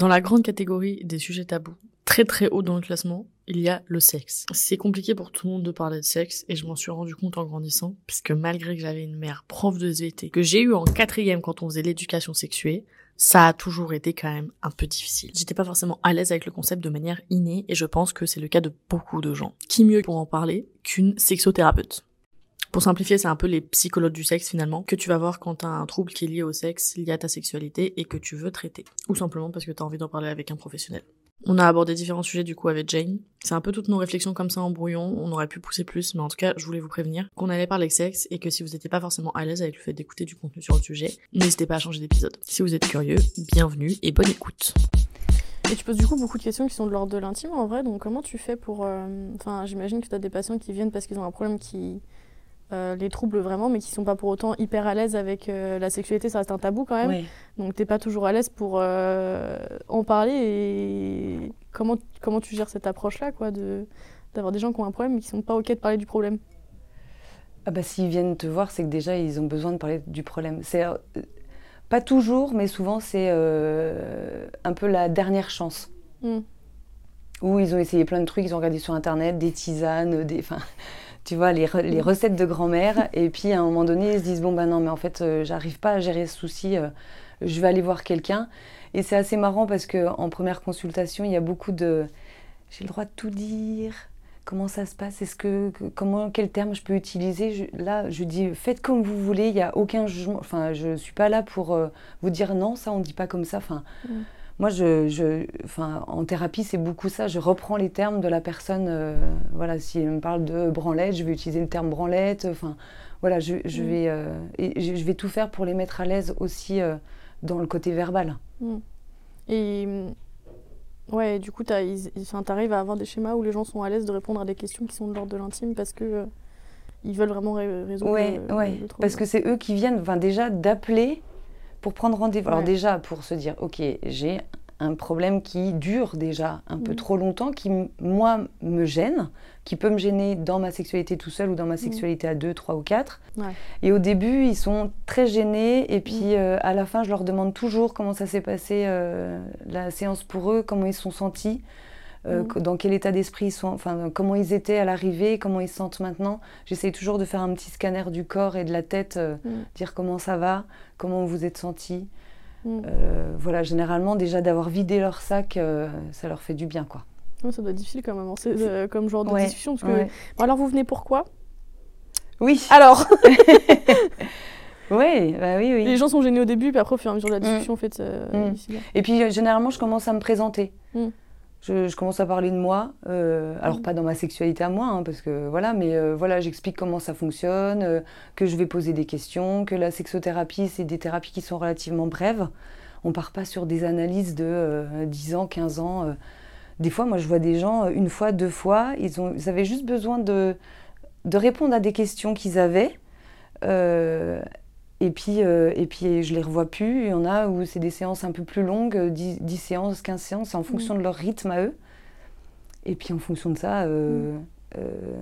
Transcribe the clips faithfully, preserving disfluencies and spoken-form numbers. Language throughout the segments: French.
Dans la grande catégorie des sujets tabous, très très haut dans le classement, il y a le sexe. C'est compliqué pour tout le monde de parler de sexe, et je m'en suis rendu compte en grandissant, puisque malgré que j'avais une mère prof de S V T, que j'ai eu en quatrième quand on faisait l'éducation sexuée, ça a toujours été quand même un peu difficile. J'étais pas forcément à l'aise avec le concept de manière innée, et je pense que c'est le cas de beaucoup de gens. Qui mieux pour en parler qu'une sexothérapeute ? Pour simplifier, c'est un peu les psychologues du sexe finalement, que tu vas voir quand t'as un trouble qui est lié au sexe, lié à ta sexualité et que tu veux traiter. Ou simplement parce que t'as envie d'en parler avec un professionnel. On a abordé différents sujets du coup avec Jane. C'est un peu toutes nos réflexions comme ça en brouillon, on aurait pu pousser plus, mais en tout cas, je voulais vous prévenir qu'on allait parler sexe et que si vous n'étiez pas forcément à l'aise avec le fait d'écouter du contenu sur le sujet, n'hésitez pas à changer d'épisode. Si vous êtes curieux, bienvenue et bonne écoute. Et tu poses du coup beaucoup de questions qui sont de l'ordre de l'intime en vrai, donc comment tu fais pour... Euh... Enfin, j'imagine que t'as des patients qui viennent parce qu'ils ont un problème qui... Euh, les troubles vraiment, mais qui sont pas pour autant hyper à l'aise avec euh, la sexualité, ça reste un tabou quand même. Ouais. Donc t'es pas toujours à l'aise pour euh, en parler et comment comment tu gères cette approche-là, quoi, de d'avoir des gens qui ont un problème mais qui sont pas ok de parler du problème. Ah bah s'ils viennent te voir, c'est que déjà ils ont besoin de parler du problème. C'est euh, pas toujours, mais souvent c'est euh, un peu la dernière chance. Mm. Où ils ont essayé plein de trucs, ils ont regardé sur internet des tisanes, des, enfin. Tu vois, les, re- les recettes de grand-mère. Et puis, à un moment donné, ils se disent « Bon, ben non, mais en fait, euh, j'arrive pas à gérer ce souci. Euh, je vais aller voir quelqu'un. » Et c'est assez marrant parce qu'en première consultation, il y a beaucoup de « J'ai le droit de tout dire. Comment ça se passe ? Est-ce que, que comment, quel terme je peux utiliser ?» je, Là, je dis « Faites comme vous voulez. Il n'y a aucun jugement. » Enfin, je suis pas là pour euh, vous dire « Non, ça, on ne dit pas comme ça. » Enfin, mm. moi, je, je, enfin, en thérapie, c'est beaucoup ça. Je reprends les termes de la personne. Euh, voilà, si elle me parle de branlette, je vais utiliser le terme branlette. Enfin, voilà, je, je, mm. vais, euh, et je, je vais tout faire pour les mettre à l'aise aussi euh, dans le côté verbal. Mm. Et ouais, du coup, t'as, ils, enfin, t'arrives à avoir des schémas où les gens sont à l'aise de répondre à des questions qui sont de l'ordre de l'intime parce que euh, ils veulent vraiment ré- résoudre. Ouais, le, ouais. Le parce que c'est eux qui viennent, enfin, déjà d'appeler. Pour prendre rendez-vous. Ouais. Alors déjà, pour se dire, ok, j'ai un problème qui dure déjà un mmh. peu trop longtemps, qui, m- moi, me gêne, qui peut me gêner dans ma sexualité tout seul ou dans ma sexualité mmh. à deux, trois ou quatre. Ouais. Et au début, ils sont très gênés. Et puis, mmh. euh, à la fin, je leur demande toujours comment ça s'est passé, euh, la séance pour eux, comment ils se sont sentis, euh, mmh. dans quel état d'esprit ils sont, enfin, comment ils étaient à l'arrivée, comment ils se sentent maintenant. J'essaye toujours de faire un petit scanner du corps et de la tête, euh, mmh. dire comment ça va, comment vous êtes sentis. Mmh. Euh, voilà, généralement, déjà d'avoir vidé leur sac, euh, ça leur fait du bien, quoi. Oh, ça doit être difficile quand même, c'est, euh, comme genre de ouais, discussion. Parce que... ouais. Bon, alors, vous venez pourquoi ? Oui. Alors ouais, bah oui, oui. Les gens sont gênés au début, puis après, au fur et à mesure de la discussion, mmh. en fait, euh, mmh. c'est bien. Et puis, euh, généralement, je commence à me présenter. Mmh. Je, je commence à parler de moi, euh, alors mmh. pas dans ma sexualité à moi, hein, parce que voilà, mais euh, voilà, j'explique comment ça fonctionne, euh, que je vais poser des questions, que la sexothérapie, c'est des thérapies qui sont relativement brèves. On part pas sur des analyses de euh, dix ans, quinze ans. Euh. Des fois, moi, je vois des gens, une fois, deux fois, ils, ont, ils avaient juste besoin de, de répondre à des questions qu'ils avaient. Euh, Et puis, euh, et puis, je les revois plus. Il y en a où c'est des séances un peu plus longues, dix, dix séances, quinze séances, c'est en fonction mmh. de leur rythme à eux. Et puis, en fonction de ça, euh, mmh. euh,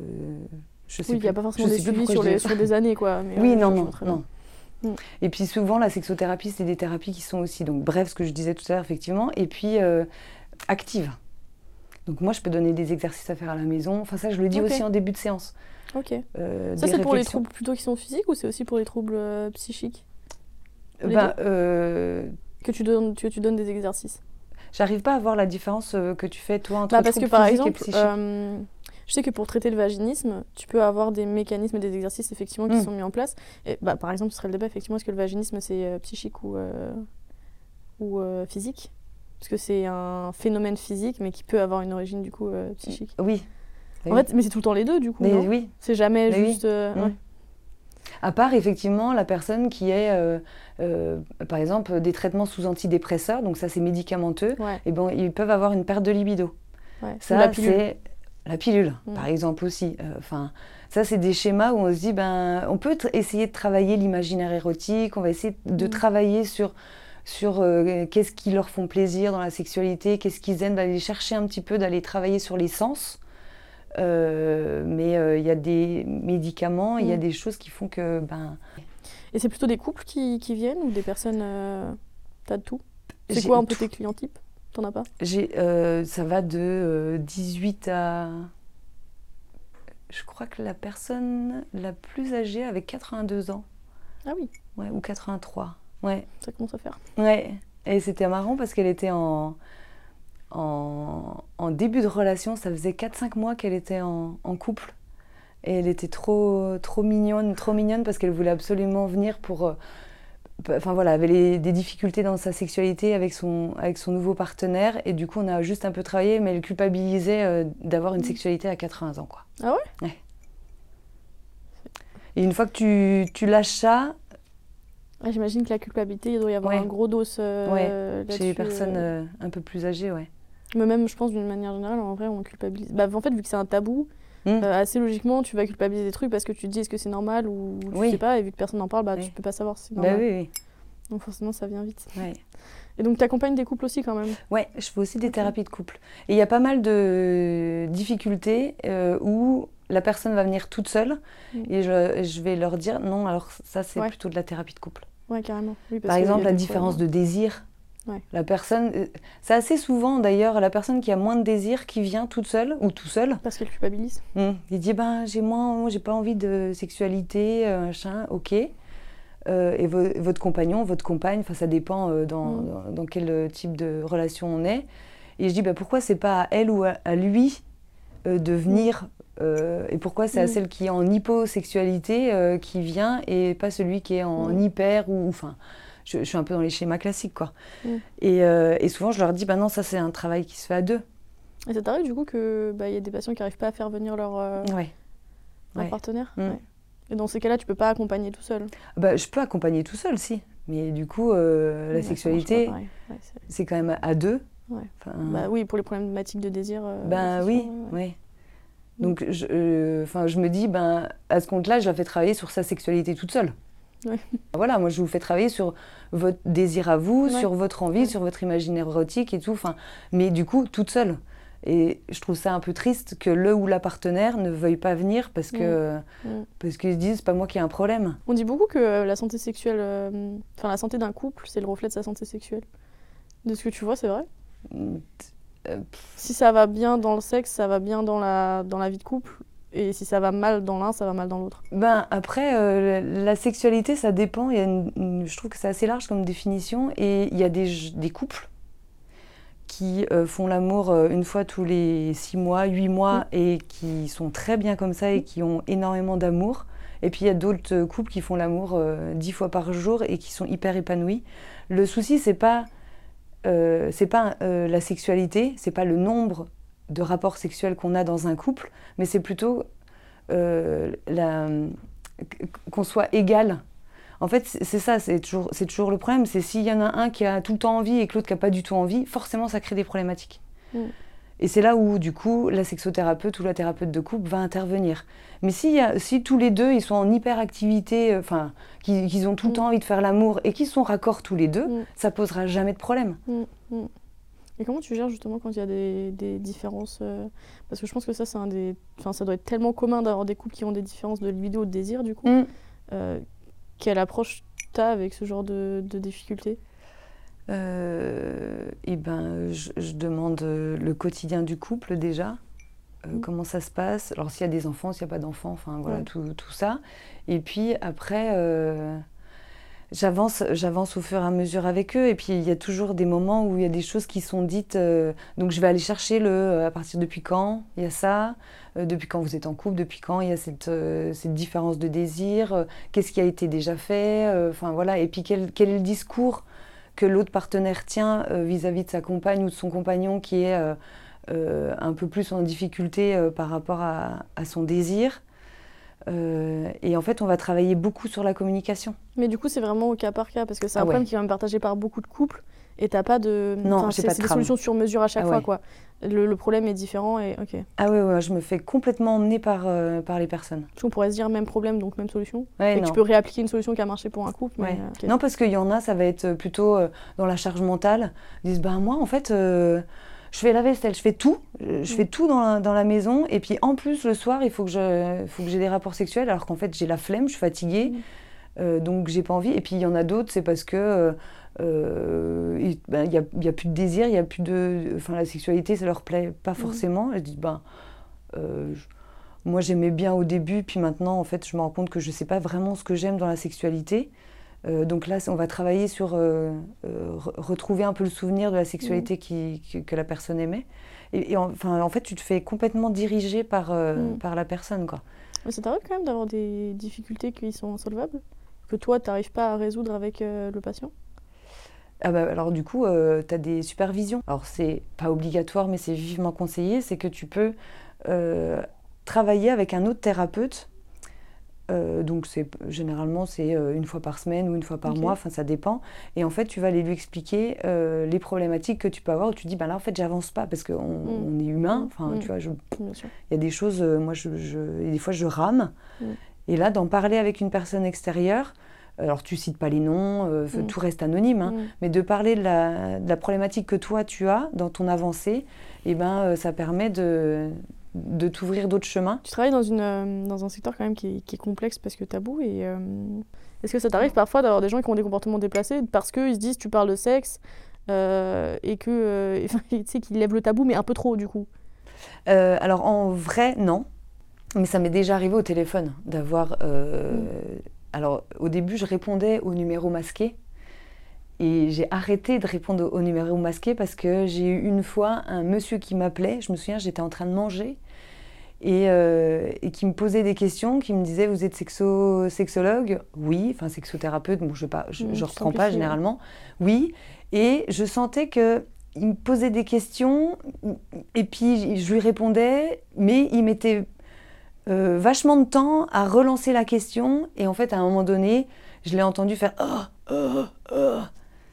euh, je sais oui, plus. Oui, il n'y a pas forcément des suivis sur, les, sur des années, quoi. Mais oui, ouais, non, non, non. Mmh. Et puis, souvent, la sexothérapie, c'est des thérapies qui sont aussi, donc bref, ce que je disais tout à l'heure, effectivement, et puis euh, actives. Donc moi, je peux donner des exercices à faire à la maison. Enfin ça, je le dis okay. aussi en début de séance. Ok. Euh, ça, c'est pour les troubles plutôt qui sont physiques ou c'est aussi pour les troubles euh, psychiques les ben, euh... Que tu donnes, tu, tu donnes des exercices. J'arrive pas à voir la différence euh, que tu fais, toi, entre bah, parce troubles que, par exemple, et psychiques. Euh, je sais que pour traiter le vaginisme, tu peux avoir des mécanismes et des exercices, effectivement, qui mmh. sont mis en place. Et, bah, par exemple, ce serait le débat, effectivement, est-ce que le vaginisme, c'est euh, psychique ou, euh, ou euh, physique ? Parce que c'est un phénomène physique, mais qui peut avoir une origine, du coup, euh, psychique. Oui. En oui. fait, mais c'est tout le temps les deux, du coup, mais non oui. C'est jamais mais juste... Oui. Euh, mmh. ouais. À part, effectivement, la personne qui est, euh, euh, par exemple, des traitements sous antidépresseurs, donc ça, c'est médicamenteux, ouais. et ben, ils peuvent avoir une perte de libido. Ouais. Ça, la c'est la pilule, mmh. par exemple, aussi. Enfin, euh, ça, c'est des schémas où on se dit, ben, on peut t- essayer de travailler l'imaginaire érotique, on va essayer de mmh. travailler sur... sur euh, qu'est-ce qui leur font plaisir dans la sexualité, qu'est-ce qu'ils aiment, d'aller chercher un petit peu, d'aller travailler sur les sens. Euh, mais il euh, y a des médicaments, il mmh. y a des choses qui font que... Ben... Et c'est plutôt des couples qui, qui viennent ou des personnes... Euh, t'as de tout ? C'est quoi un peu tes clients types? T'en as pas? J'ai, euh, ça va de euh, dix-huit à... Je crois que la personne la plus âgée avait quatre-vingt-deux ans. Ah oui. Ouais, ou quatre-vingt-trois. Ouais. Ça commence à faire. Ouais. Et c'était marrant parce qu'elle était en, en, en début de relation. Ça faisait quatre à cinq mois qu'elle était en, en couple. Et elle était trop, trop mignonne, trop mignonne parce qu'elle voulait absolument venir pour... Euh, Enfin voilà, avait les, des difficultés dans sa sexualité avec son, avec son nouveau partenaire. Et du coup, on a juste un peu travaillé, mais elle culpabilisait euh, d'avoir une sexualité à quatre-vingts ans, quoi. Ah ouais? Ouais. Et une fois que tu, tu lâches ça... Ouais, j'imagine que la culpabilité, il doit y avoir ouais. un gros dos euh, ouais. là-dessus. Chez les personnes euh, un peu plus âgées, ouais. Mais même, je pense, d'une manière générale, en vrai, on culpabilise... Bah, en fait, vu que c'est un tabou, mmh. euh, assez logiquement, tu vas culpabiliser des trucs parce que tu te dis est-ce que c'est normal ou tu oui. sais pas. Et vu que personne n'en parle, bah, oui. tu peux pas savoir si c'est normal. Bah, oui, oui. Donc forcément, ça vient vite. Ouais. Et donc, tu accompagnes des couples aussi quand même? Ouais, je fais aussi des okay. thérapies de couple. Et il y a pas mal de difficultés euh, où la personne va venir toute seule mmh. et je, je vais leur dire non, alors ça, c'est ouais. plutôt de la thérapie de couple. Ouais, carrément. Oui, parce Par exemple, la différence problèmes. de désir. Ouais. La personne, c'est assez souvent d'ailleurs la personne qui a moins de désir qui vient toute seule ou tout seul. Parce qu'elle culpabilise. Mmh. Il dit ben j'ai moins, j'ai pas envie de sexualité, machin, ok. Euh, et vo- votre compagnon, votre compagne, enfin ça dépend euh, dans, mmh. dans, dans quel type de relation on est. Et je dis ben pourquoi c'est pas à elle ou à, à lui euh, de venir euh, et pourquoi c'est mmh. à celle qui est en hyposexualité euh, qui vient et pas celui qui est en mmh. hyper ou enfin. Je, je suis un peu dans les schémas classiques, quoi. Mmh. Et, euh, et souvent, je leur dis, bah non, ça, c'est un travail qui se fait à deux. Et ça t'arrive, du coup, qu'il bah, y a des patients qui n'arrivent pas à faire venir leur, euh, ouais. leur ouais. partenaire mmh. ouais. Et dans ces cas-là, tu ne peux pas accompagner tout seul? Bah, je peux accompagner tout seul, si. Mais du coup, euh, la oui, sexualité, ouais, c'est... c'est quand même à deux. Ouais. Enfin, bah, oui, pour les problématiques de désir. Euh, ben oui, oui. Ouais. Donc, je, euh, je me dis, ben, à ce compte-là, je la fais travailler sur sa sexualité toute seule. Ouais. Voilà, moi je vous fais travailler sur votre désir à vous, ouais. sur votre envie, ouais. sur votre imaginaire érotique et tout, enfin, mais du coup, toute seule. Et je trouve ça un peu triste que le ou la partenaire ne veuille pas venir parce que, mmh. parce qu'ils se disent, c'est pas moi qui ai un problème. On dit beaucoup que la santé sexuelle, euh, enfin la santé d'un couple, c'est le reflet de sa santé sexuelle. De ce que tu vois, c'est vrai? euh, Si ça va bien dans le sexe, ça va bien dans la, dans la vie de couple. Et si ça va mal dans l'un, ça va mal dans l'autre. Ben après, euh, la sexualité, ça dépend. Il y a une, une, je trouve que c'est assez large comme définition. Et il y a des, des couples qui euh, font l'amour euh, une fois tous les six mois, huit mois, mmh. et qui sont très bien comme ça et mmh. qui ont énormément d'amour. Et puis il y a d'autres couples qui font l'amour euh, dix fois par jour et qui sont hyper épanouis. Le souci, c'est pas, euh, c'est pas euh, la sexualité, c'est pas le nombre de rapports sexuels qu'on a dans un couple, mais c'est plutôt euh, la, qu'on soit égal. En fait, c'est ça, c'est toujours, c'est toujours le problème. C'est s'il y en a un qui a tout le temps envie et que l'autre qui n'a pas du tout envie, forcément, ça crée des problématiques. Mmh. Et c'est là où, du coup, la sexothérapeute ou la thérapeute de couple va intervenir. Mais si, y a, si tous les deux, ils sont en hyperactivité, enfin, qu'ils, qu'ils ont tout le mmh. temps envie de faire l'amour et qu'ils sont raccords tous les deux, mmh. ça ne posera jamais de problème. Mmh. Mmh. Et comment tu gères justement quand il y a des, des différences euh, parce que je pense que ça, c'est un des, enfin, ça doit être tellement commun d'avoir des couples qui ont des différences de libido ou de désir, du coup. Mm. Euh, quelle approche t'as avec ce genre de, de difficultés? euh, Et ben, je, je demande le quotidien du couple déjà. Euh, mm. Comment ça se passe? Alors, s'il y a des enfants, s'il n'y a pas d'enfants, enfin voilà, ouais. tout, tout ça. Et puis après... Euh, J'avance, j'avance au fur et à mesure avec eux. Et puis, il y a toujours des moments où il y a des choses qui sont dites. Euh, donc, je vais aller chercher le euh, à partir depuis quand il y a ça, euh, depuis quand vous êtes en couple, depuis quand il y a cette, euh, cette différence de désir, euh, qu'est-ce qui a été déjà fait. Enfin, euh, voilà. Et puis, quel, quel est le discours que l'autre partenaire tient euh, vis-à-vis de sa compagne ou de son compagnon qui est euh, euh, un peu plus en difficulté euh, par rapport à, à son désir. Euh, et en fait, on va travailler beaucoup sur la communication. Mais du coup, c'est vraiment au cas par cas, parce que c'est un ah ouais. problème qui va me partager par beaucoup de couples, et t'as pas de... Non, j'ai c'est, pas de c'est des solutions sur mesure à chaque ah fois, ouais. quoi. Le, le problème est différent, et ok. Ah ouais, ouais je me fais complètement emmener par, euh, par les personnes. Parce qu'on pourrait se dire, même problème, donc même solution. Ouais, et non. Tu peux réappliquer une solution qui a marché pour un couple. Ouais. Mais, euh, okay. Non, parce qu'il y en a, ça va être plutôt euh, dans la charge mentale. Ils disent, ben moi, en fait... Euh, je fais la vaisselle, je fais tout, je fais tout dans la, dans la maison. Et puis en plus, le soir, il faut que, je, faut que j'ai des rapports sexuels, alors qu'en fait, j'ai la flemme, je suis fatiguée, euh, donc j'ai pas envie. Et puis il y en a d'autres, c'est parce que euh, il ben, y, y a plus de désir, il y a plus de, enfin la sexualité ça leur plaît pas forcément. Mmh. Et je dis ben euh, je, moi j'aimais bien au début, puis maintenant en fait je me rends compte que je sais pas vraiment ce que j'aime dans la sexualité. Euh, donc là on va travailler sur euh, euh, retrouver un peu le souvenir de la sexualité mmh. qui, qui, que la personne aimait. Et, et en, en fait tu te fais complètement diriger par euh, mmh. par la personne quoi. Mais ça t'arrive quand même d'avoir des difficultés qui sont insolvables, que toi t'arrives pas à résoudre avec euh, le patient? Ah bah, alors du coup, euh, tu as des supervisions. Alors c'est pas obligatoire, mais c'est vivement conseillé, c'est que tu peux euh, travailler avec un autre thérapeute. Euh, donc c'est, généralement c'est euh, une fois par semaine ou une fois par okay. mois, enfin ça dépend. Et en fait tu vas aller lui expliquer euh, les problématiques que tu peux avoir. Où tu dis bah là en fait j'avance pas parce qu'on mm. on est humain. Enfin mm. tu vois, il y a des choses, euh, moi je, je, des fois je rame. Mm. Et là d'en parler avec une personne extérieure. Alors, tu ne cites pas les noms, euh, mmh. tout reste anonyme, hein, mmh. mais de parler de la, de la problématique que toi, tu as dans ton avancée, eh ben, euh, ça permet de, de t'ouvrir d'autres chemins. Tu travailles dans, une, euh, dans un secteur quand même qui est, qui est complexe parce que tabou. Et, euh, est-ce que ça t'arrive parfois d'avoir des gens qui ont des comportements déplacés parce qu'ils se disent « tu parles de sexe euh, » et que, euh, tu sais, qu'ils lèvent le tabou, mais un peu trop, du coup euh, Alors, en vrai, non. Mais ça m'est déjà arrivé au téléphone d'avoir... Euh, mmh. Alors, au début, je répondais aux numéros masqués et j'ai arrêté de répondre aux numéros masqués parce que j'ai eu une fois un monsieur qui m'appelait, je me souviens, j'étais en train de manger et, euh, et qui me posait des questions, qui me disait « vous êtes sexo- sexologue ?»« Oui », enfin sexothérapeute, bon, je ne oui, reprends pas généralement. « Oui », et je sentais que... il me posait des questions et puis je lui répondais, mais il m'était... Euh, vachement de temps à relancer la question et en fait à un moment donné je l'ai entendu faire oh, oh, oh.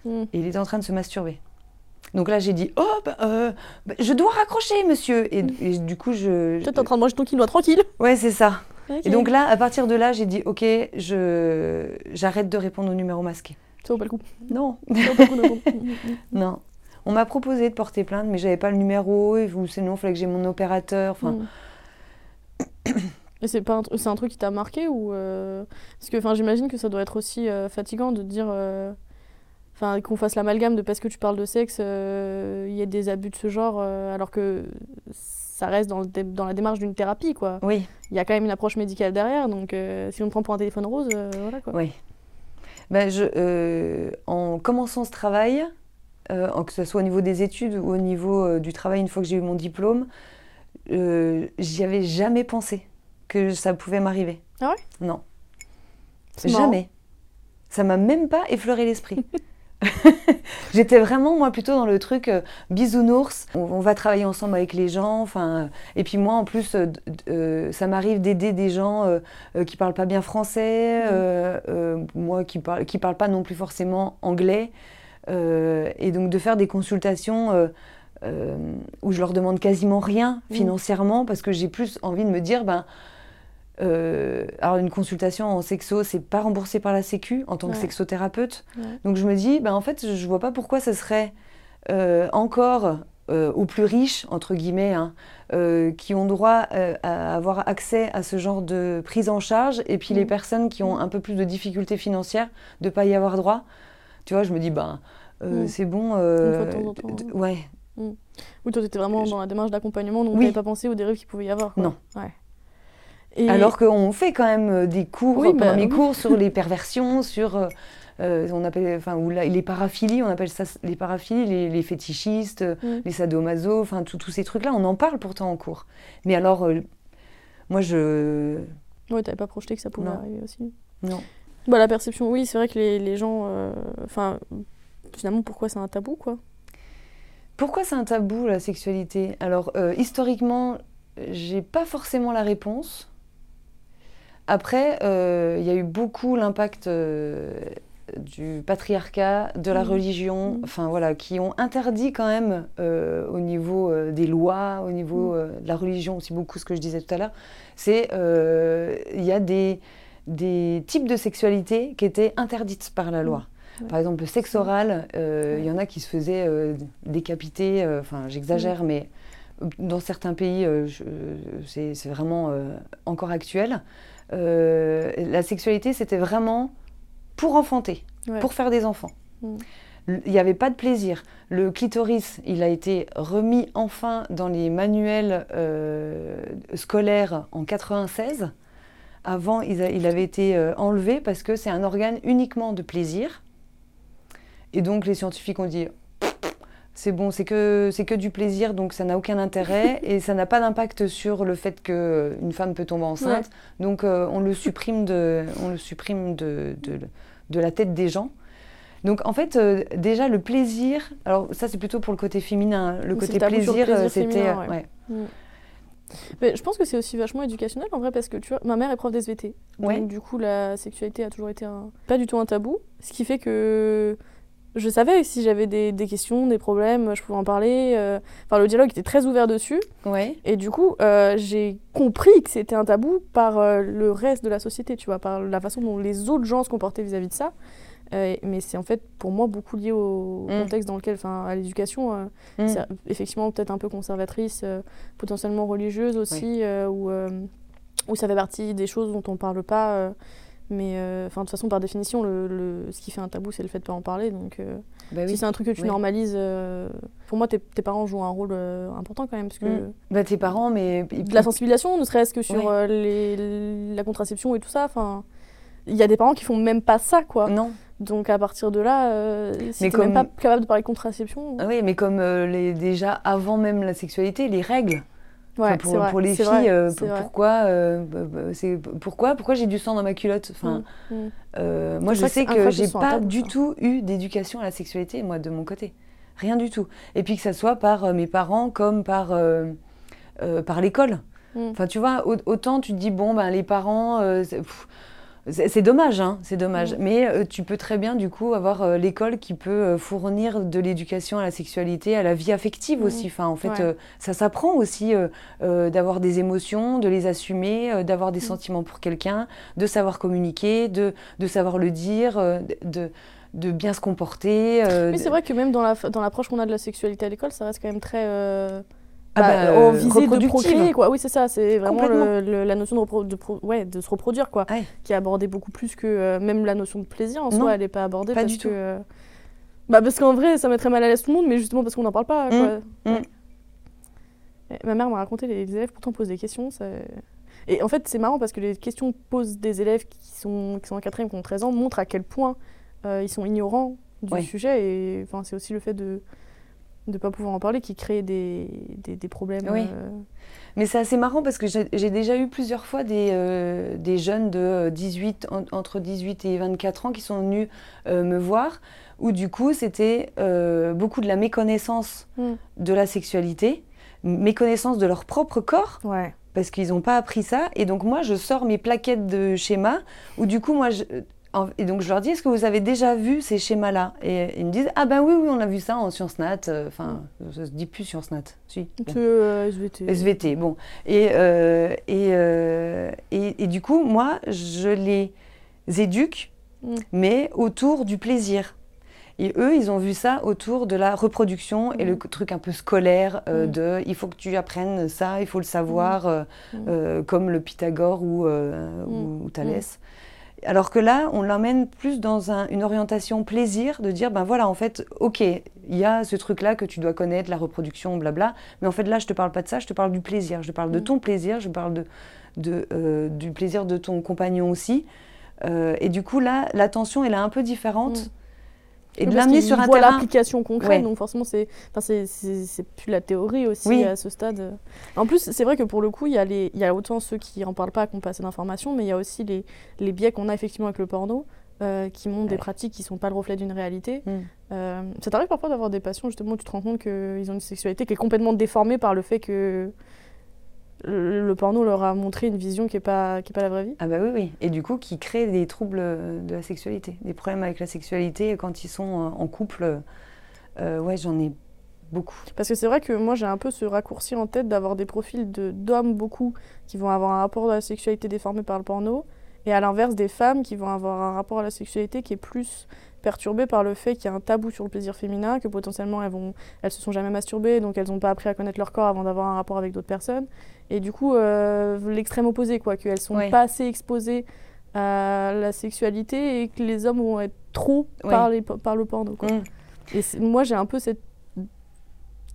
Mm. Et il était en train de se masturber donc là j'ai dit oh bah, euh, bah, je dois raccrocher monsieur et, mm. et du coup je... Toi t'es en train de manger ton quinoa tranquille. Ouais c'est ça okay. Et donc là à partir de là j'ai dit ok je... j'arrête de répondre au numéro masqué. Ça vaut pas le coup. Non. Ça vaut pas le coup. Non. On m'a proposé de porter plainte mais j'avais pas le numéro et sinon il fallait que j'ai mon opérateur enfin mm. Et c'est pas un, tr- c'est un truc qui t'a marqué ou euh... parce que enfin j'imagine que ça doit être aussi euh, fatigant de dire enfin euh... qu'on fasse l'amalgame de parce que tu parles de sexe il euh, y a des abus de ce genre euh, alors que ça reste dans, le dé- dans la démarche d'une thérapie quoi. Oui. Il y a quand même une approche médicale derrière donc euh, si on te prend pour un téléphone rose euh, voilà quoi. Oui. Ben je euh, en commençant ce travail euh, que ce soit au niveau des études ou au niveau euh, du travail une fois que j'ai eu mon diplôme euh, j'y avais jamais pensé. Que ça pouvait m'arriver. Ah ouais? Non. C'est jamais. Marrant. Ça m'a même pas effleuré l'esprit. J'étais vraiment, moi, plutôt dans le truc euh, bisounours. On, on va travailler ensemble avec les gens. Euh, et puis moi, en plus, euh, euh, ça m'arrive d'aider des gens euh, euh, qui parlent pas bien français, euh, euh, moi qui parle, qui parle pas non plus forcément anglais. Euh, et donc de faire des consultations... Euh, Euh, où je leur demande quasiment rien financièrement mmh. parce que j'ai plus envie de me dire ben euh, alors une consultation en sexo c'est pas remboursé par la sécu en tant ouais. que sexothérapeute ouais. donc je me dis ben en fait je vois pas pourquoi ça serait euh, encore euh, aux plus riches entre guillemets hein, euh, qui ont droit euh, à avoir accès à ce genre de prise en charge et puis mmh. les personnes qui ont un peu plus de difficultés financières de pas y avoir droit tu vois je me dis ben euh, mmh. c'est bon euh, une fois de temps en temps, hein. d- ouais Mmh. Oui, toi, tu étais vraiment dans la démarche d'accompagnement, donc oui. tu n'avais pas pensé aux dérives qu'il pouvait y avoir. Quoi. Non. Ouais. Et... Alors qu'on fait quand même des cours, oui, bah, mes oui. cours sur les perversions, sur euh, on appelle, enfin, ou la, les paraphilies, on appelle ça les paraphilies, les, les fétichistes, mmh. les sadomaso, enfin, tous ces trucs-là, on en parle pourtant en cours. Mais alors, euh, moi, je... Oui, tu n'avais pas projeté que ça pouvait non. arriver aussi. Non. Bah, la perception, oui, c'est vrai que les, les gens... Enfin, euh, finalement, pourquoi c'est un tabou, quoi? Pourquoi c'est un tabou, la sexualité? Alors, euh, historiquement, j'ai pas forcément la réponse. Après, il euh, y a eu beaucoup l'impact euh, du patriarcat, de la mmh. religion, enfin mmh. voilà, qui ont interdit quand même euh, au niveau euh, des lois, au niveau mmh. euh, de la religion, aussi beaucoup ce que je disais tout à l'heure, c'est il euh, y a des, des types de sexualité qui étaient interdites par la loi. Mmh. Par exemple, le sexe oral, euh, il ouais. y en a qui se faisaient euh, décapiter, enfin euh, j'exagère, mm. mais dans certains pays, euh, je, c'est, c'est vraiment euh, encore actuel. Euh, la sexualité, c'était vraiment pour enfanter, ouais. pour faire des enfants. Mm. il n'y avait pas de plaisir. Le clitoris, il a été remis enfin dans les manuels euh, scolaires en quatre-vingt-seize. Avant, il, a, il avait été euh, enlevé parce que c'est un organe uniquement de plaisir. Et donc, les scientifiques ont dit « c'est bon, c'est que, c'est que du plaisir, donc ça n'a aucun intérêt et ça n'a pas d'impact sur le fait qu'une femme peut tomber enceinte. Ouais. Donc, euh, on le supprime, de, on le supprime de, de, de la tête des gens. » Donc, en fait, euh, déjà, le plaisir... Alors, ça, c'est plutôt pour le côté féminin. Hein. Le côté plaisir, plaisir, c'était... Féminin, ouais. Ouais. Mmh. Mais je pense que c'est aussi vachement éducationnel, en vrai, parce que, tu vois, ma mère est prof d'S V T. Donc, ouais. Du coup, la sexualité a toujours été un... pas du tout un tabou. Ce qui fait que je savais si j'avais des, des questions, des problèmes, je pouvais en parler. Euh... Enfin, le dialogue était très ouvert dessus. Ouais. Et du coup, euh, j'ai compris que c'était un tabou par euh, le reste de la société, tu vois, par la façon dont les autres gens se comportaient vis-à-vis de ça. Euh, mais c'est en fait pour moi beaucoup lié au mmh. contexte dans lequel, enfin à l'éducation, euh, mmh. c'est effectivement peut-être un peu conservatrice, euh, potentiellement religieuse aussi, oui. euh, où, euh, où ça fait partie des choses dont on ne parle pas. Euh, mais enfin euh, de toute façon, par définition, le, le, ce qui fait un tabou, c'est le fait de ne pas en parler. Donc euh, bah oui. si c'est un truc que tu oui. normalises, euh, pour moi, tes, tes parents jouent un rôle euh, important quand même. Parce que mmh. bah, tes parents, mais... De la sensibilisation, ne serait-ce que sur oui. euh, les, la contraception et tout ça. Il y a des parents qui ne font même pas ça, quoi. Non. Donc, à partir de là, euh, si mais t'es comme... même pas capable de parler de contraception... Oui, mais comme euh, les, déjà, avant même la sexualité, les règles. Ouais, enfin, pour, c'est vrai, pour les c'est filles, vrai, euh, c'est p- pourquoi, euh, c'est, pourquoi, pourquoi j'ai du sang dans ma culotte enfin, mmh, mmh. Euh, moi, je sais que j'ai pas tabou, du ça. tout eu d'éducation à la sexualité, moi, de mon côté. Rien du tout. Et puis que ça soit par euh, mes parents comme par, euh, euh, par l'école. Mmh. Enfin, tu vois, autant tu te dis, bon, ben, les parents... Euh, C'est, c'est dommage, hein, c'est dommage. Mmh. Mais euh, tu peux très bien, du coup, avoir euh, l'école qui peut euh, fournir de l'éducation à la sexualité, à la vie affective mmh. aussi. Enfin, en fait, ouais. euh, ça s'apprend aussi euh, euh, d'avoir des émotions, de les assumer, euh, d'avoir des mmh. sentiments pour quelqu'un, de savoir communiquer, de, de savoir le dire, euh, de, de bien se comporter. Euh, Mais c'est vrai que même dans, la, dans l'approche qu'on a de la sexualité à l'école, ça reste quand même très... Euh... Bah, ah bah, euh, visée de procréer, quoi. Oui, c'est ça, c'est vraiment le, le, la notion de, repro- de, pro- ouais, de se reproduire, quoi, ouais. qui est abordée beaucoup plus que euh, même la notion de plaisir en non, soi, elle n'est pas abordée. Pas parce du que, tout. Euh, bah, parce qu'en vrai, ça mettrait mal à l'aise tout le monde, mais justement parce qu'on n'en parle pas. Mmh. Quoi. Mmh. Ouais. Ma mère m'a raconté, les, les élèves pourtant posent des questions. Ça... Et en fait, c'est marrant parce que les questions posent des élèves qui sont, qui sont en quatrième, qui ont treize ans, montrent à quel point euh, ils sont ignorants du ouais. sujet. Et c'est aussi le fait de. de ne pas pouvoir en parler, qui crée des, des, des problèmes. Oui. Euh... Mais c'est assez marrant parce que j'ai, j'ai déjà eu plusieurs fois des, euh, des jeunes de dix-huit, en, entre dix-huit et vingt-quatre ans qui sont venus euh, me voir, où du coup c'était euh, beaucoup de la méconnaissance mm. de la sexualité, méconnaissance de leur propre corps, ouais. parce qu'ils n'ont pas appris ça. Et donc moi, je sors mes plaquettes de schémas, où du coup, moi... Je, Et donc, je leur dis, est-ce que vous avez déjà vu ces schémas-là ? Et ils me disent, ah ben oui, oui, on a vu ça en sciences nat. Enfin, euh, ça se dit plus sciences nat, si. Que euh, S V T. S V T, bon. Et, euh, et, euh, et, et du coup, moi, je les éduque, mm. mais autour du plaisir. Et eux, ils ont vu ça autour de la reproduction et mmh. le truc un peu scolaire euh, mmh. de « il faut que tu apprennes ça, il faut le savoir mmh. », euh, mmh. comme le Pythagore ou, euh, mmh. ou Thalès. Mmh. Alors que là, on l'emmène plus dans un, une orientation plaisir, de dire, ben voilà, en fait, ok, il y a ce truc-là que tu dois connaître, la reproduction, blabla, mais en fait, là, je te parle pas de ça, je te parle du plaisir, je te parle mmh. de ton plaisir, je parle de, de, euh, du plaisir de ton compagnon aussi. Euh, et du coup, là, l'attention, elle est un peu différente. Mmh. Et oui, de l'amener sur un terrain... Parce l'application concrète, ouais. donc forcément, c'est, enfin, c'est, c'est, c'est plus la théorie aussi oui. à ce stade. En plus, c'est vrai que pour le coup, il y a, les, il y a autant ceux qui n'en parlent pas, qui n'ont pas assez d'informations, mais il y a aussi les, les biais qu'on a effectivement avec le porno, euh, qui montrent ouais. des pratiques qui ne sont pas le reflet d'une réalité. Mm. Euh, ça t'arrive parfois d'avoir des patients, justement, où tu te rends compte qu'ils ont une sexualité qui est complètement déformée par le fait que... Le, le porno leur a montré une vision qui n'est pas, qui est pas la vraie vie. Ah bah oui, oui. Et du coup, qui crée des troubles de la sexualité, des problèmes avec la sexualité quand ils sont en couple. Euh, ouais, j'en ai beaucoup. Parce que c'est vrai que moi, j'ai un peu ce raccourci en tête d'avoir des profils de, d'hommes, beaucoup, qui vont avoir un rapport à la sexualité déformé par le porno, et à l'inverse, des femmes qui vont avoir un rapport à la sexualité qui est plus perturbées par le fait qu'il y a un tabou sur le plaisir féminin, que potentiellement elles vont, elles se sont jamais masturbées, donc elles n'ont pas appris à connaître leur corps avant d'avoir un rapport avec d'autres personnes. Et du coup, euh, l'extrême opposé, quoi, qu'elles ne sont ouais. pas assez exposées à la sexualité et que les hommes vont être trop ouais. par, les, par le porno. Quoi. Mmh. Et moi, j'ai un peu cette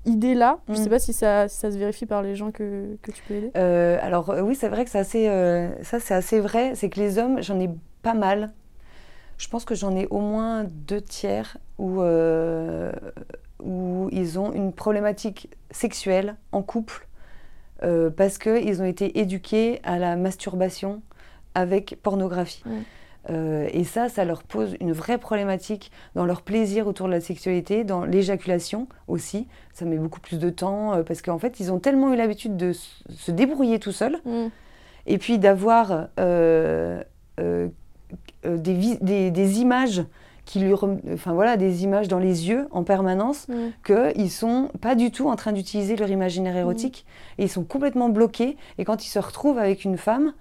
idée-là. Je ne mm. sais pas si ça, ça se vérifie par les gens que, que tu peux aider. Euh, alors euh, oui, c'est vrai que c'est assez, euh, ça, c'est assez vrai. C'est que les hommes, j'en ai pas mal. Je pense que j'en ai au moins deux tiers où, euh, où ils ont une problématique sexuelle en couple euh, parce qu'ils ont été éduqués à la masturbation avec pornographie. Ouais. Euh, et ça, ça leur pose une vraie problématique dans leur plaisir autour de la sexualité, dans l'éjaculation aussi. Ça met beaucoup plus de temps euh, parce qu'en fait, ils ont tellement eu l'habitude de s- se débrouiller tout seuls mm. et puis d'avoir... Euh, euh, Des, vis- des, des images qui lui rem... enfin voilà des images dans les yeux en permanence mmh. que ils sont pas du tout en train d'utiliser leur imaginaire érotique mmh. et ils sont complètement bloqués et quand ils se retrouvent avec une femme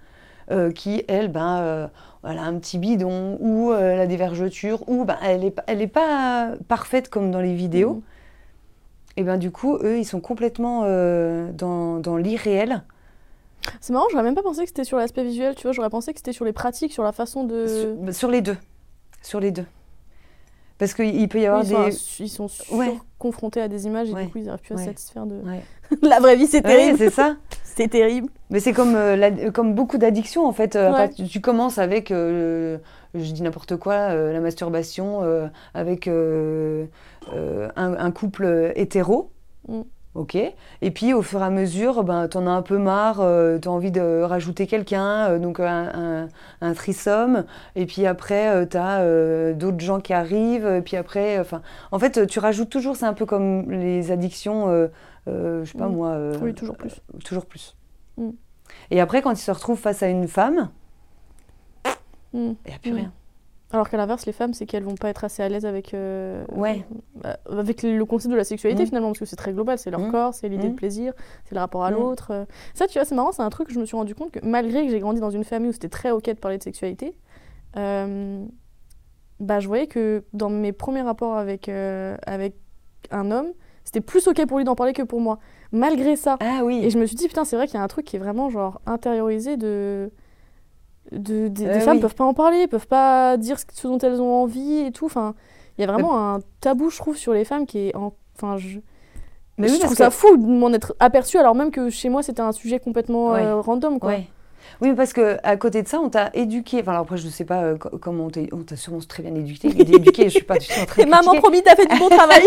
euh, qui elle ben euh, elle a un petit bidon ou euh, elle a des vergetures ou ben elle est elle est pas parfaite comme dans les vidéos mmh. et ben du coup eux ils sont complètement euh, dans dans l'irréel. C'est marrant, j'aurais même pas pensé que c'était sur l'aspect visuel, tu vois, j'aurais pensé que c'était sur les pratiques, sur la façon de... Sur, sur les deux, sur les deux. Parce qu'il peut y avoir oui, ils des... Sont, ils sont sur- ouais. confrontés à des images et ouais. du coup, ils n'arrivent plus ouais. à satisfaire de... Ouais. La vraie vie, c'est terrible. Ouais, c'est ça. C'est terrible. Mais c'est comme, euh, la, comme beaucoup d'addictions, en fait. Euh, ouais. Enfin, tu, tu commences avec, euh, je dis n'importe quoi, euh, la masturbation, euh, avec euh, euh, un, un couple hétéro. Mm. Ok. Et puis, au fur et à mesure, ben, t'en as un peu marre, euh, t'as envie de rajouter quelqu'un, euh, donc un, un, un threesome. Et puis après, euh, t'as euh, d'autres gens qui arrivent. Et puis après, enfin, en fait, tu rajoutes toujours. C'est un peu comme les addictions. Euh, euh, je sais pas mmh. moi. Euh, oui, toujours plus. Euh, toujours plus. Mmh. Et après, quand ils se retrouvent face à une femme, il mmh. n'y a plus mmh. rien. Alors qu'à l'inverse, les femmes, c'est qu'elles vont pas être assez à l'aise avec, euh, ouais. euh, avec le concept de la sexualité mmh. finalement, parce que c'est très global, c'est leur mmh. corps, c'est l'idée mmh. de plaisir, c'est le rapport à mmh. l'autre. Ça, tu vois, c'est marrant, c'est un truc que je me suis rendu compte que malgré que j'ai grandi dans une famille où c'était très ok de parler de sexualité, euh, bah, je voyais que dans mes premiers rapports avec, euh, avec un homme, c'était plus ok pour lui d'en parler que pour moi, malgré ça. Ah, oui. Et je me suis dit, putain, c'est vrai qu'il y a un truc qui est vraiment genre intériorisé de... De, de, euh, des femmes oui. peuvent pas en parler, peuvent pas dire ce, ce dont elles ont envie et tout. Enfin, il y a vraiment euh, un tabou, je trouve, sur les femmes qui est, en... enfin, je, mais je oui, trouve ça que... fou de m'en être aperçue alors même que chez moi c'était un sujet complètement ouais. euh, random, quoi. Ouais. Oui, parce que à côté de ça, on t'a éduqué. Enfin, alors après, je ne sais pas euh, comment on t'a, on t'a sûrement très bien éduqué. Éduqué, je suis pas du tout en train de critiquer. Et maman, promis, t'as fait du bon travail.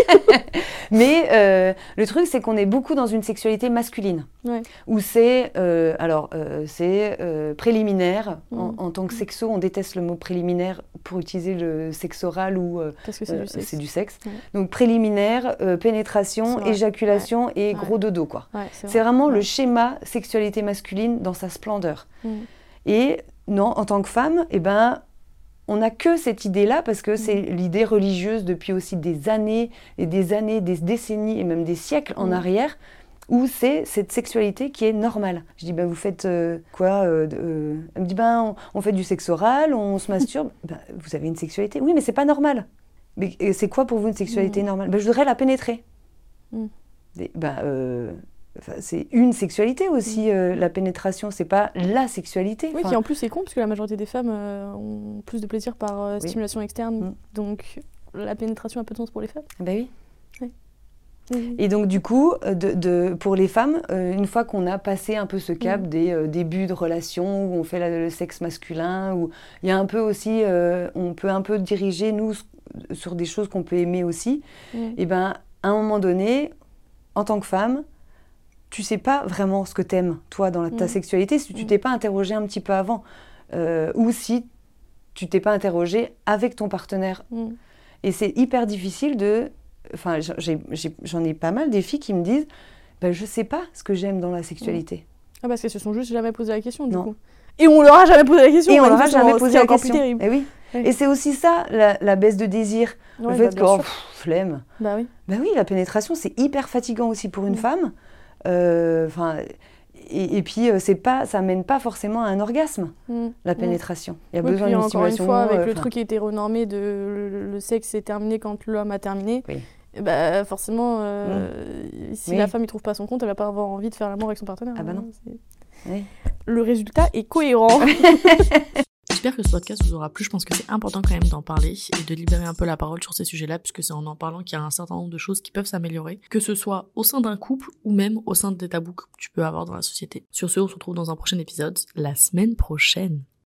Mais euh, le truc, c'est qu'on est beaucoup dans une sexualité masculine, ouais. où c'est euh, alors euh, c'est euh, préliminaire. Mmh. En, en tant que sexo, on déteste le mot préliminaire pour utiliser le sexe oral ou euh, parce que c'est euh, du sexe. C'est du sexe. Ouais. Donc préliminaire, euh, pénétration, éjaculation ouais. et ouais. gros dodo, quoi. Ouais, c'est vrai. C'est vraiment ouais. le schéma sexualité masculine dans sa splendeur. Mmh. Et non, en tant que femme, eh ben, on n'a que cette idée-là parce que mmh. c'est l'idée religieuse depuis aussi des années et des années, des décennies et même des siècles mmh. en arrière où c'est cette sexualité qui est normale. Je dis, ben, vous faites euh, quoi euh, euh, Elle me dit, ben, on, on fait du sexe oral, on se masturbe. Ben, vous avez une sexualité? Oui, mais c'est pas normal. Mais c'est quoi pour vous une sexualité mmh. normale? Ben, je voudrais la pénétrer. Mmh. Et, ben... Euh, Enfin, c'est une sexualité aussi, euh, la pénétration, c'est pas la sexualité. Oui, enfin... qui en plus est con, parce que la majorité des femmes euh, ont plus de plaisir par euh, stimulation oui. externe, mm. donc la pénétration a peu de sens pour les femmes. Ben oui. Ouais. Et donc du coup, de, de, pour les femmes, euh, une fois qu'on a passé un peu ce cap mm. des euh, débuts de relation, où on fait la, le sexe masculin, où il y a un peu aussi, euh, on peut un peu diriger, nous, sur des choses qu'on peut aimer aussi, mm. et ben à un moment donné, en tant que femme, tu sais pas vraiment ce que t'aimes, toi, dans la, ta mmh. sexualité, si tu t'es pas interrogé un petit peu avant, euh, ou si tu t'es pas interrogé avec ton partenaire. Mmh. Et c'est hyper difficile de... Enfin, j'ai, j'ai, j'en ai pas mal des filles qui me disent bah, « je sais pas ce que j'aime dans la sexualité mmh. ». Ah, parce qu'elles se sont juste jamais posé la question, du non. coup. Et on leur a jamais posé la question. Et on leur a jamais posé la question. C'est encore plus terrible. Et, oui. oui. Et c'est aussi ça, la, la baisse de désir. Oui, le fait bah, que, oh, pff, flemme. Bah oui. Bah oui, la pénétration, c'est hyper fatigant aussi pour une mmh. femme. Euh, et, et puis euh, c'est pas, ça mène pas forcément à un orgasme mmh. la pénétration. Il y a oui, besoin d'une stimulation. Encore une fois, avec euh, le fin... truc hétéronormé de le, le sexe est terminé quand l'homme a terminé. Oui. Bah, forcément, euh, mmh. si oui. la femme ne trouve pas son compte, elle va pas avoir envie de faire l'amour avec son partenaire. Ah bah non. non oui. Le résultat est cohérent. J'espère que ce podcast vous aura plu. Je pense que c'est important quand même d'en parler et de libérer un peu la parole sur ces sujets-là, puisque c'est en en parlant qu'il y a un certain nombre de choses qui peuvent s'améliorer, que ce soit au sein d'un couple ou même au sein des tabous que tu peux avoir dans la société. Sur ce, on se retrouve dans un prochain épisode, la semaine prochaine.